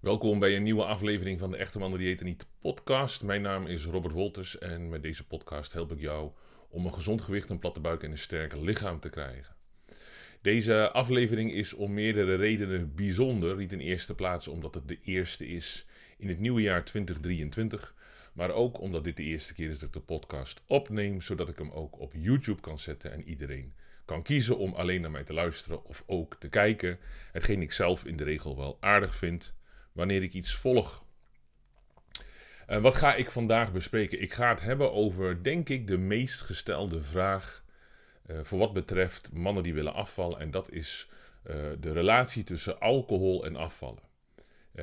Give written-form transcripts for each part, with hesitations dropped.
Welkom bij een nieuwe aflevering van de Echte Mannen Die Eten Niet podcast. Mijn naam is Robert Wolters en met deze podcast help ik jou om een gezond gewicht, een platte buik en een sterk lichaam te krijgen. Deze aflevering is om meerdere redenen bijzonder. Niet in eerste plaats omdat het de eerste is in het nieuwe jaar 2023. Maar ook omdat dit de eerste keer is dat ik de podcast opneem, zodat ik hem ook op YouTube kan zetten en iedereen kan kiezen om alleen naar mij te luisteren of ook te kijken. Hetgeen ik zelf in de regel wel aardig vind wanneer ik iets volg. Wat ga ik vandaag bespreken? Ik ga het hebben over, denk ik, de meest gestelde vraag voor wat betreft mannen die willen afvallen. En dat is de relatie tussen alcohol en afvallen.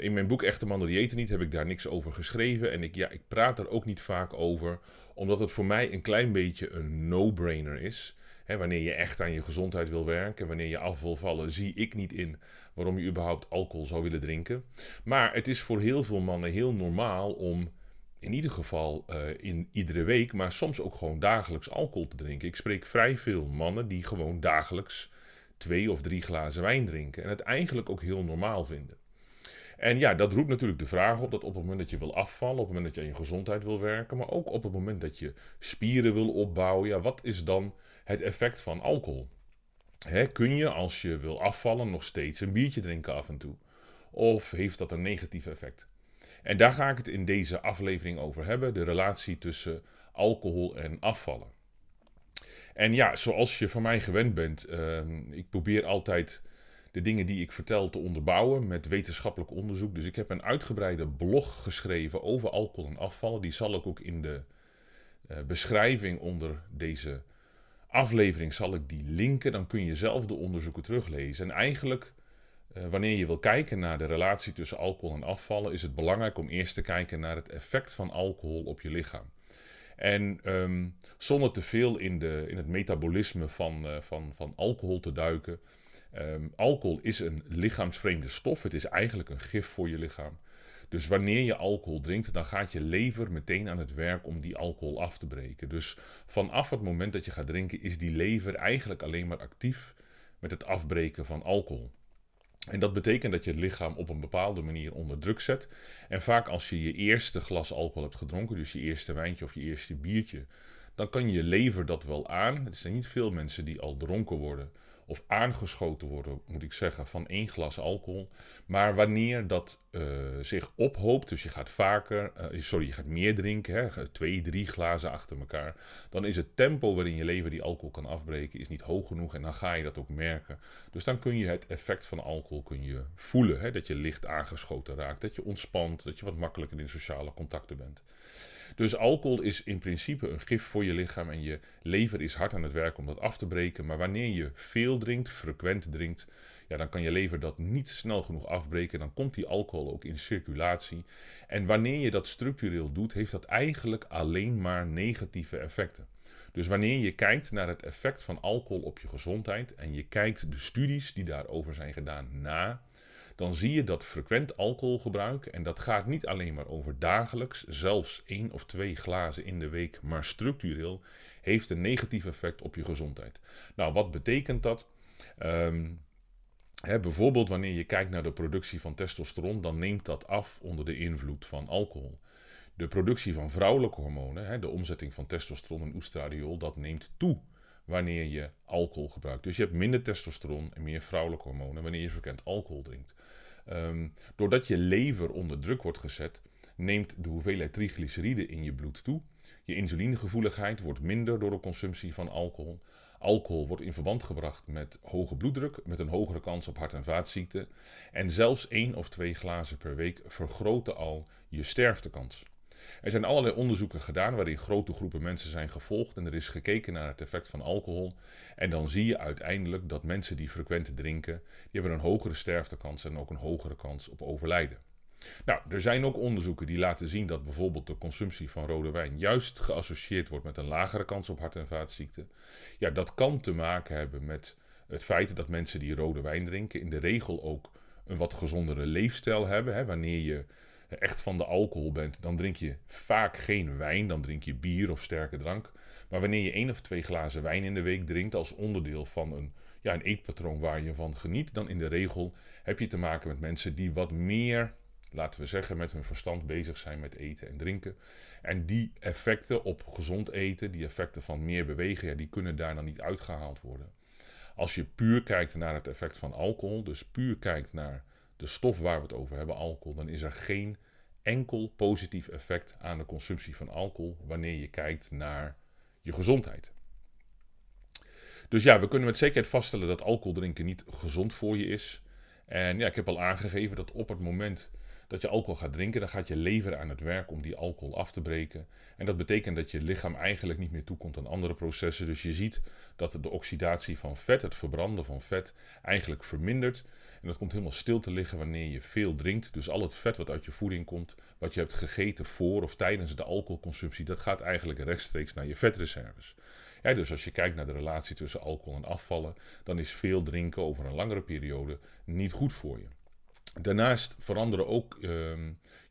In mijn boek Echte Mannen Die Eten Niet heb ik daar niks over geschreven. En ik praat er ook niet vaak over, omdat het voor mij een klein beetje een no-brainer is. Wanneer je echt aan je gezondheid wil werken, wanneer je af wil vallen, zie ik niet in waarom je überhaupt alcohol zou willen drinken. Maar het is voor heel veel mannen heel normaal om in ieder geval in iedere week, maar soms ook gewoon dagelijks alcohol te drinken. Ik spreek vrij veel mannen die gewoon dagelijks 2 of 3 glazen wijn drinken en het eigenlijk ook heel normaal vinden. En ja, dat roept natuurlijk de vraag op dat op het moment dat je wil afvallen, op het moment dat je aan je gezondheid wil werken, maar ook op het moment dat je spieren wil opbouwen, ja, wat is dan het effect van alcohol? Kun je als je wil afvallen nog steeds een biertje drinken af en toe? Of heeft dat een negatief effect? En daar ga ik het in deze aflevering over hebben, de relatie tussen alcohol en afvallen. En ja, zoals je van mij gewend bent, ik probeer altijd de dingen die ik vertel te onderbouwen met wetenschappelijk onderzoek. Dus ik heb een uitgebreide blog geschreven over alcohol en afvallen. Die zal ik ook in de beschrijving onder deze aflevering zal ik die linken. Dan kun je zelf de onderzoeken teruglezen. En eigenlijk, wanneer je wil kijken naar de relatie tussen alcohol en afvallen, is het belangrijk om eerst te kijken naar het effect van alcohol op je lichaam. En zonder te veel in het metabolisme van alcohol te duiken. Alcohol is een lichaamsvreemde stof. Het is eigenlijk een gif voor je lichaam. Dus wanneer je alcohol drinkt, dan gaat je lever meteen aan het werk om die alcohol af te breken. Dus vanaf het moment dat je gaat drinken, is die lever eigenlijk alleen maar actief met het afbreken van alcohol. En dat betekent dat je het lichaam op een bepaalde manier onder druk zet. En vaak als je je eerste glas alcohol hebt gedronken, dus je eerste wijntje of je eerste biertje, dan kan je lever dat wel aan. Er zijn niet veel mensen die al dronken worden of aangeschoten worden, moet ik zeggen, van 1 glas alcohol. Maar wanneer dat zich ophoopt, dus je gaat meer drinken, 2, 3 glazen achter elkaar, dan is het tempo waarin je lever die alcohol kan afbreken is niet hoog genoeg en dan ga je dat ook merken. Dus dan kun je het effect van alcohol voelen, dat je licht aangeschoten raakt, dat je ontspant, dat je wat makkelijker in sociale contacten bent. Dus alcohol is in principe een gif voor je lichaam en je lever is hard aan het werk om dat af te breken. Maar wanneer je veel drinkt, frequent drinkt, ja, dan kan je lever dat niet snel genoeg afbreken. Dan komt die alcohol ook in circulatie. En wanneer je dat structureel doet, heeft dat eigenlijk alleen maar negatieve effecten. Dus wanneer je kijkt naar het effect van alcohol op je gezondheid en je kijkt de studies die daarover zijn gedaan na, dan zie je dat frequent alcoholgebruik, en dat gaat niet alleen maar over dagelijks, zelfs 1 of 2 glazen in de week, maar structureel, heeft een negatief effect op je gezondheid. Nou, wat betekent dat? Bijvoorbeeld wanneer je kijkt naar de productie van testosteron, dan neemt dat af onder de invloed van alcohol. De productie van vrouwelijke hormonen, de omzetting van testosteron en oestradiol, dat neemt toe wanneer je alcohol gebruikt. Dus je hebt minder testosteron en meer vrouwelijke hormonen wanneer je frequent alcohol drinkt. Doordat je lever onder druk wordt gezet, neemt de hoeveelheid triglyceriden in je bloed toe. Je insulinegevoeligheid wordt minder door de consumptie van alcohol. Alcohol wordt in verband gebracht met hoge bloeddruk, met een hogere kans op hart- en vaatziekten. En zelfs 1 of 2 glazen per week vergroten al je sterftekans. Er zijn allerlei onderzoeken gedaan waarin grote groepen mensen zijn gevolgd en er is gekeken naar het effect van alcohol. En dan zie je uiteindelijk dat mensen die frequent drinken, die hebben een hogere sterftekans en ook een hogere kans op overlijden. Nou, er zijn ook onderzoeken die laten zien dat bijvoorbeeld de consumptie van rode wijn juist geassocieerd wordt met een lagere kans op hart- en vaatziekten. Ja, dat kan te maken hebben met het feit dat mensen die rode wijn drinken in de regel ook een wat gezondere leefstijl hebben. Wanneer je echt van de alcohol bent, dan drink je vaak geen wijn, dan drink je bier of sterke drank. Maar wanneer je 1 of 2 glazen wijn in de week drinkt als onderdeel van een eetpatroon waar je van geniet, dan in de regel heb je te maken met mensen die wat meer laten we zeggen, met hun verstand bezig zijn met eten en drinken. En die effecten op gezond eten, die effecten van meer bewegen, ja, die kunnen daar dan niet uitgehaald worden. Als je puur kijkt naar het effect van alcohol, dus puur kijkt naar de stof waar we het over hebben, alcohol, dan is er geen enkel positief effect aan de consumptie van alcohol wanneer je kijkt naar je gezondheid. Dus ja, we kunnen met zekerheid vaststellen dat alcohol drinken niet gezond voor je is. En ja, ik heb al aangegeven dat op het moment dat je alcohol gaat drinken, dan gaat je lever aan het werk om die alcohol af te breken. En dat betekent dat je lichaam eigenlijk niet meer toekomt aan andere processen. Dus je ziet dat de oxidatie van vet, het verbranden van vet, eigenlijk vermindert. En dat komt helemaal stil te liggen wanneer je veel drinkt. Dus al het vet wat uit je voeding komt, wat je hebt gegeten voor of tijdens de alcoholconsumptie, dat gaat eigenlijk rechtstreeks naar je vetreserves. Ja, dus als je kijkt naar de relatie tussen alcohol en afvallen, dan is veel drinken over een langere periode niet goed voor je. Daarnaast veranderen ook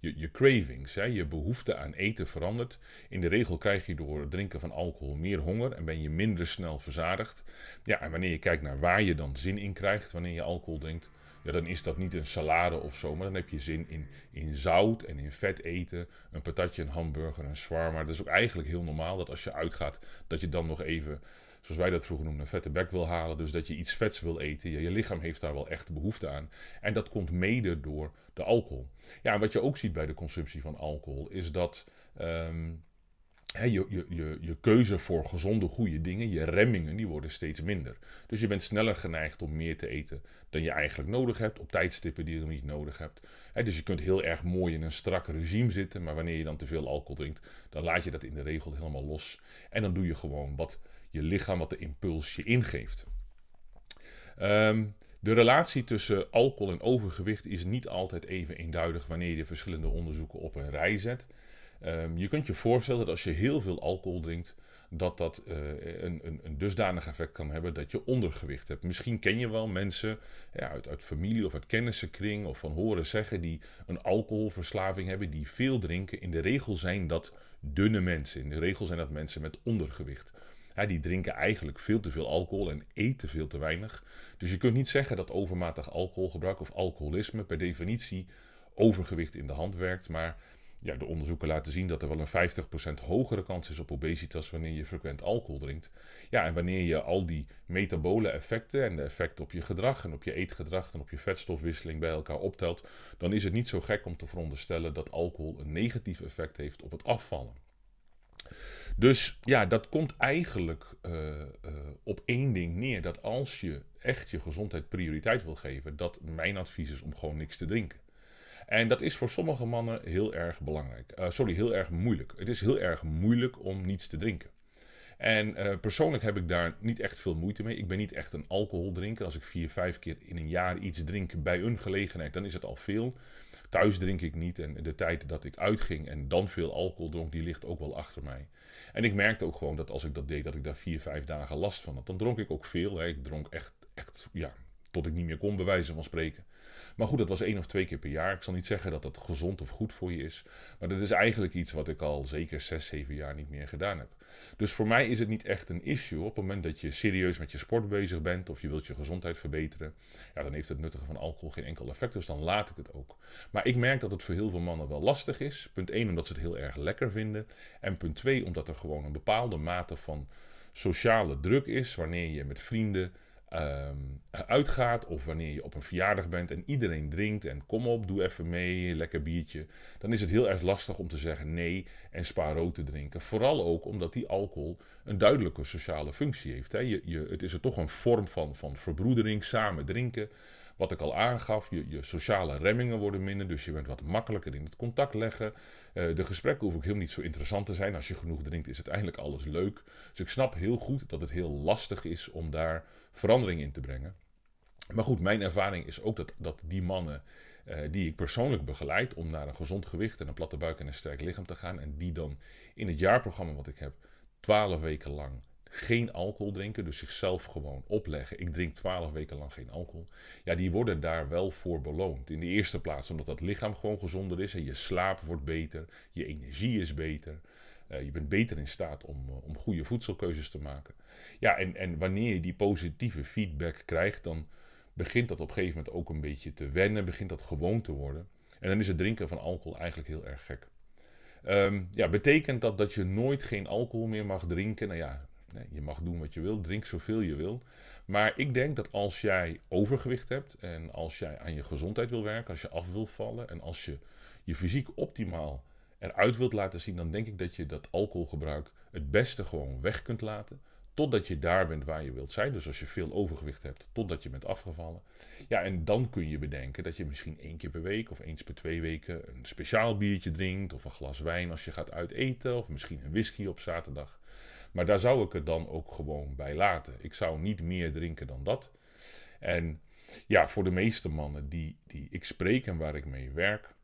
je cravings. Hè. Je behoefte aan eten verandert. In de regel krijg je door het drinken van alcohol meer honger en ben je minder snel verzadigd. Ja, en wanneer je kijkt naar waar je dan zin in krijgt wanneer je alcohol drinkt, ja, dan is dat niet een salade of zo, maar dan heb je zin in zout en in vet eten, een patatje, een hamburger, een shawarma. Dat is ook eigenlijk heel normaal dat als je uitgaat, dat je dan nog even, zoals wij dat vroeger noemden, een vette bek wil halen. Dus dat je iets vets wil eten. Je lichaam heeft daar wel echt behoefte aan. En dat komt mede door de alcohol. Ja, en wat je ook ziet bij de consumptie van alcohol is dat je keuze voor gezonde, goede dingen, je remmingen, die worden steeds minder. Dus je bent sneller geneigd om meer te eten dan je eigenlijk nodig hebt, op tijdstippen die je niet nodig hebt. Dus je kunt heel erg mooi in een strak regime zitten, maar wanneer je dan te veel alcohol drinkt, dan laat je dat in de regel helemaal los. En dan doe je gewoon wat je lichaam, wat de impuls je ingeeft. De relatie tussen alcohol en overgewicht is niet altijd even eenduidig wanneer je de verschillende onderzoeken op een rij zet. Je kunt je voorstellen dat als je heel veel alcohol drinkt, dat dat een dusdanig effect kan hebben dat je ondergewicht hebt. Misschien ken je wel mensen uit familie of uit kennissenkring of van horen zeggen die een alcoholverslaving hebben, die veel drinken. In de regel zijn dat dunne mensen. In de regel zijn dat mensen met ondergewicht. Die drinken eigenlijk veel te veel alcohol en eten veel te weinig. Dus je kunt niet zeggen dat overmatig alcoholgebruik of alcoholisme per definitie overgewicht in de hand werkt. Maar ja, de onderzoeken laten zien dat er wel een 50% hogere kans is op obesitas wanneer je frequent alcohol drinkt. Ja, en wanneer je al die metabole effecten en de effecten op je gedrag en op je eetgedrag en op je vetstofwisseling bij elkaar optelt, dan is het niet zo gek om te veronderstellen dat alcohol een negatief effect heeft op het afvallen. Dus ja, dat komt eigenlijk op één ding neer, dat als je echt je gezondheid prioriteit wil geven, dat mijn advies is om gewoon niks te drinken. En dat is voor sommige mannen heel erg moeilijk. Het is heel erg moeilijk om niets te drinken. En persoonlijk heb ik daar niet echt veel moeite mee. Ik ben niet echt een alcoholdrinker. Als ik 4-5 keer in een jaar iets drink bij een gelegenheid, dan is het al veel. Thuis drink ik niet en de tijd dat ik uitging en dan veel alcohol dronk, die ligt ook wel achter mij. En ik merkte ook gewoon dat als ik dat deed, dat ik daar 4-5 dagen last van had. Dan dronk ik ook veel. Hè. Ik dronk echt tot ik niet meer kon, bij wijze van spreken. Maar goed, dat was 1 of 2 keer per jaar. Ik zal niet zeggen dat dat gezond of goed voor je is. Maar dat is eigenlijk iets wat ik al zeker 6-7 jaar niet meer gedaan heb. Dus voor mij is het niet echt een issue. Op het moment dat je serieus met je sport bezig bent of je wilt je gezondheid verbeteren, ja, dan heeft het nuttigen van alcohol geen enkel effect. Dus dan laat ik het ook. Maar ik merk dat het voor heel veel mannen wel lastig is. Punt 1, omdat ze het heel erg lekker vinden. En punt 2, omdat er gewoon een bepaalde mate van sociale druk is wanneer je met vrienden uitgaat of wanneer je op een verjaardag bent en iedereen drinkt en kom op, doe even mee, lekker biertje, dan is het heel erg lastig om te zeggen nee en Spa-rood te drinken. Vooral ook omdat die alcohol een duidelijke sociale functie heeft. Hè. Het is er toch een vorm van verbroedering, samen drinken. Wat ik al aangaf, je sociale remmingen worden minder, dus je bent wat makkelijker in het contact leggen. De gesprekken hoeven ook helemaal niet zo interessant te zijn. Als je genoeg drinkt is uiteindelijk alles leuk. Dus ik snap heel goed dat het heel lastig is om daar verandering in te brengen. Maar goed, mijn ervaring is ook dat die mannen die ik persoonlijk begeleid om naar een gezond gewicht en een platte buik en een sterk lichaam te gaan, en die dan in het jaarprogramma wat ik heb 12 weken lang geen alcohol drinken, dus zichzelf gewoon opleggen. Ik drink 12 weken lang geen alcohol. Ja, die worden daar wel voor beloond. In de eerste plaats omdat dat lichaam gewoon gezonder is en je slaap wordt beter, je energie is beter. Je bent beter in staat om goede voedselkeuzes te maken. Ja, en wanneer je die positieve feedback krijgt, dan begint dat op een gegeven moment ook een beetje te wennen, begint dat gewoon te worden. En dan is het drinken van alcohol eigenlijk heel erg gek. Betekent dat dat je nooit geen alcohol meer mag drinken? Nou ja, nee, je mag doen wat je wil, drink zoveel je wil. Maar ik denk dat als jij overgewicht hebt en als jij aan je gezondheid wil werken, als je af wil vallen en als je je fysiek optimaal eruit wilt laten zien, dan denk ik dat je dat alcoholgebruik het beste gewoon weg kunt laten. Totdat je daar bent waar je wilt zijn. Dus als je veel overgewicht hebt, totdat je bent afgevallen. Ja, en dan kun je bedenken dat je misschien 1 keer per week of eens per 2 weken een speciaal biertje drinkt. Of een glas wijn als je gaat uiteten. Of misschien een whisky op zaterdag. Maar daar zou ik het dan ook gewoon bij laten. Ik zou niet meer drinken dan dat. En ja, voor de meeste mannen die ik spreek en waar ik mee werk.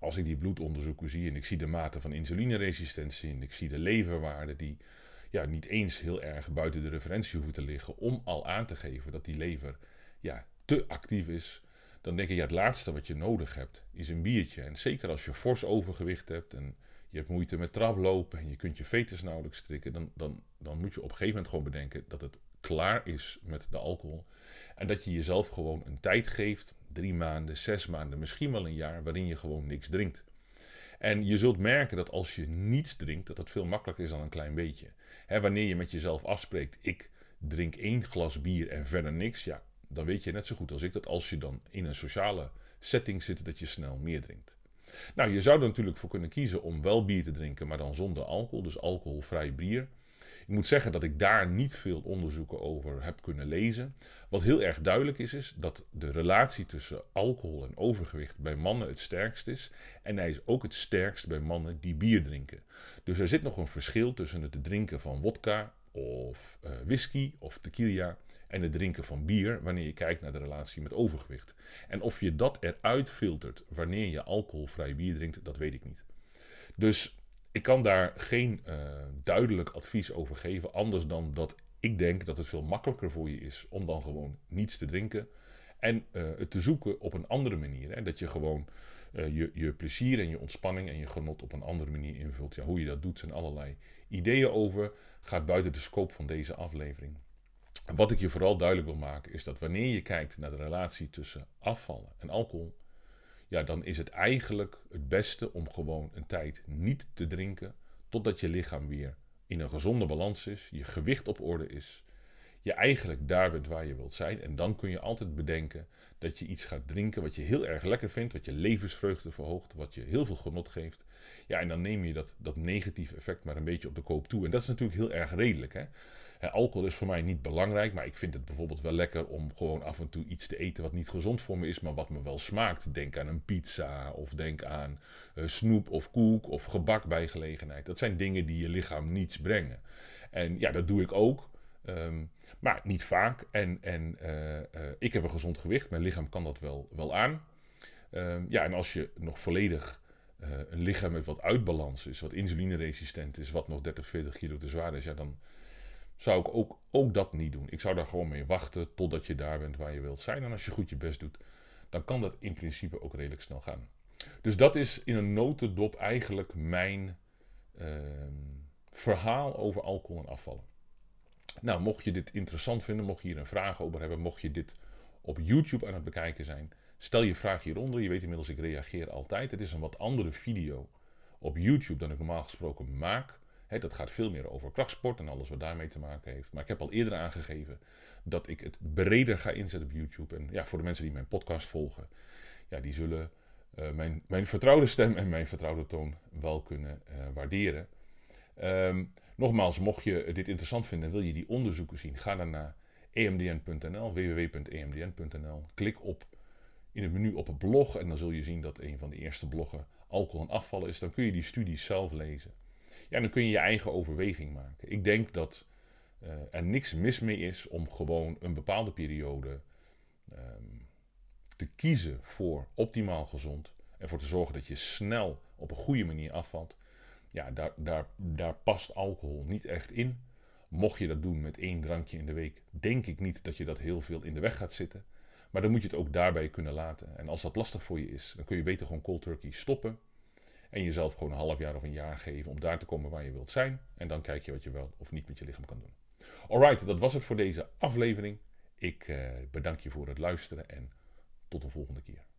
Als ik die bloedonderzoeken zie en ik zie de mate van insulineresistentie en ik zie de leverwaarden die... ja, niet eens heel erg buiten de referentie hoeven te liggen om al aan te geven dat die lever te actief is, dan denk ik, het laatste wat je nodig hebt is een biertje. En zeker als je fors overgewicht hebt en je hebt moeite met traplopen en je kunt je veters nauwelijks strikken, dan moet je op een gegeven moment gewoon bedenken dat het klaar is met de alcohol. En dat je jezelf gewoon een tijd geeft, 3 maanden, 6 maanden, misschien wel een jaar, waarin je gewoon niks drinkt. En je zult merken dat als je niets drinkt, dat dat veel makkelijker is dan een klein beetje. Hè, wanneer je met jezelf afspreekt, ik drink 1 glas bier en verder niks, ja, dan weet je net zo goed als ik dat als je dan in een sociale setting zit, dat je snel meer drinkt. Nou, je zou er natuurlijk voor kunnen kiezen om wel bier te drinken, maar dan zonder alcohol, dus alcoholvrij bier. Ik moet zeggen dat ik daar niet veel onderzoeken over heb kunnen lezen. Wat heel erg duidelijk is dat de relatie tussen alcohol en overgewicht bij mannen het sterkst is. En hij is ook het sterkst bij mannen die bier drinken. Dus er zit nog een verschil tussen het drinken van wodka of whisky of tequila en het drinken van bier wanneer je kijkt naar de relatie met overgewicht. En of je dat eruit filtert wanneer je alcoholvrij bier drinkt, dat weet ik niet. Dus... ik kan daar geen duidelijk advies over geven, anders dan dat ik denk dat het veel makkelijker voor je is om dan gewoon niets te drinken en het te zoeken op een andere manier. Hè? Dat je gewoon je plezier en je ontspanning en je genot op een andere manier invult. Ja, hoe je dat doet zijn allerlei ideeën over, gaat buiten de scope van deze aflevering. Wat ik je vooral duidelijk wil maken is dat wanneer je kijkt naar de relatie tussen afvallen en alcohol, ja, dan is het eigenlijk het beste om gewoon een tijd niet te drinken totdat je lichaam weer in een gezonde balans is, je gewicht op orde is, je eigenlijk daar bent waar je wilt zijn. En dan kun je altijd bedenken dat je iets gaat drinken wat je heel erg lekker vindt, wat je levensvreugde verhoogt, wat je heel veel genot geeft. Ja, en dan neem je dat negatieve effect maar een beetje op de koop toe. En dat is natuurlijk heel erg redelijk, hè. Alcohol is voor mij niet belangrijk, maar ik vind het bijvoorbeeld wel lekker om gewoon af en toe iets te eten wat niet gezond voor me is, maar wat me wel smaakt. Denk aan een pizza of denk aan snoep of koek of gebak bij gelegenheid. Dat zijn dingen die je lichaam niets brengen. En ja, dat doe ik ook. Maar niet vaak. Ik heb een gezond gewicht. Mijn lichaam kan dat wel aan. En als je nog volledig een lichaam met wat uitbalans is, wat insulineresistent is, wat nog 30, 40 kilo te zwaar is, ja, dan zou ik ook dat niet doen. Ik zou daar gewoon mee wachten totdat je daar bent waar je wilt zijn. En als je goed je best doet, dan kan dat in principe ook redelijk snel gaan. Dus dat is in een notendop eigenlijk mijn verhaal over alcohol en afvallen. Nou, mocht je dit interessant vinden, mocht je hier een vraag over hebben, mocht je dit op YouTube aan het bekijken zijn, stel je vraag hieronder. Je weet inmiddels, ik reageer altijd. Het is een wat andere video op YouTube dan ik normaal gesproken maak. Dat gaat veel meer over krachtsport en alles wat daarmee te maken heeft. Maar ik heb al eerder aangegeven dat ik het breder ga inzetten op YouTube. En ja, voor de mensen die mijn podcast volgen, ja, die zullen mijn vertrouwde stem en mijn vertrouwde toon wel kunnen waarderen. Nogmaals, mocht je dit interessant vinden en wil je die onderzoeken zien, ga dan naar emdn.nl, www.emdn.nl. Klik op in het menu op het blog en dan zul je zien dat een van de eerste bloggen alcohol en afvallen is. Dan kun je die studies zelf lezen. Ja, dan kun je je eigen overweging maken. Ik denk dat er niks mis mee is om gewoon een bepaalde periode te kiezen voor optimaal gezond en voor te zorgen dat je snel op een goede manier afvalt. Ja, daar past alcohol niet echt in. Mocht je dat doen met 1 drankje in de week, denk ik niet dat je dat heel veel in de weg gaat zitten. Maar dan moet je het ook daarbij kunnen laten. En als dat lastig voor je is, dan kun je beter gewoon cold turkey stoppen. En jezelf gewoon een half jaar of een jaar geven om daar te komen waar je wilt zijn. En dan kijk je wat je wel of niet met je lichaam kan doen. Alright, dat was het voor deze aflevering. Ik bedank je voor het luisteren en tot de volgende keer.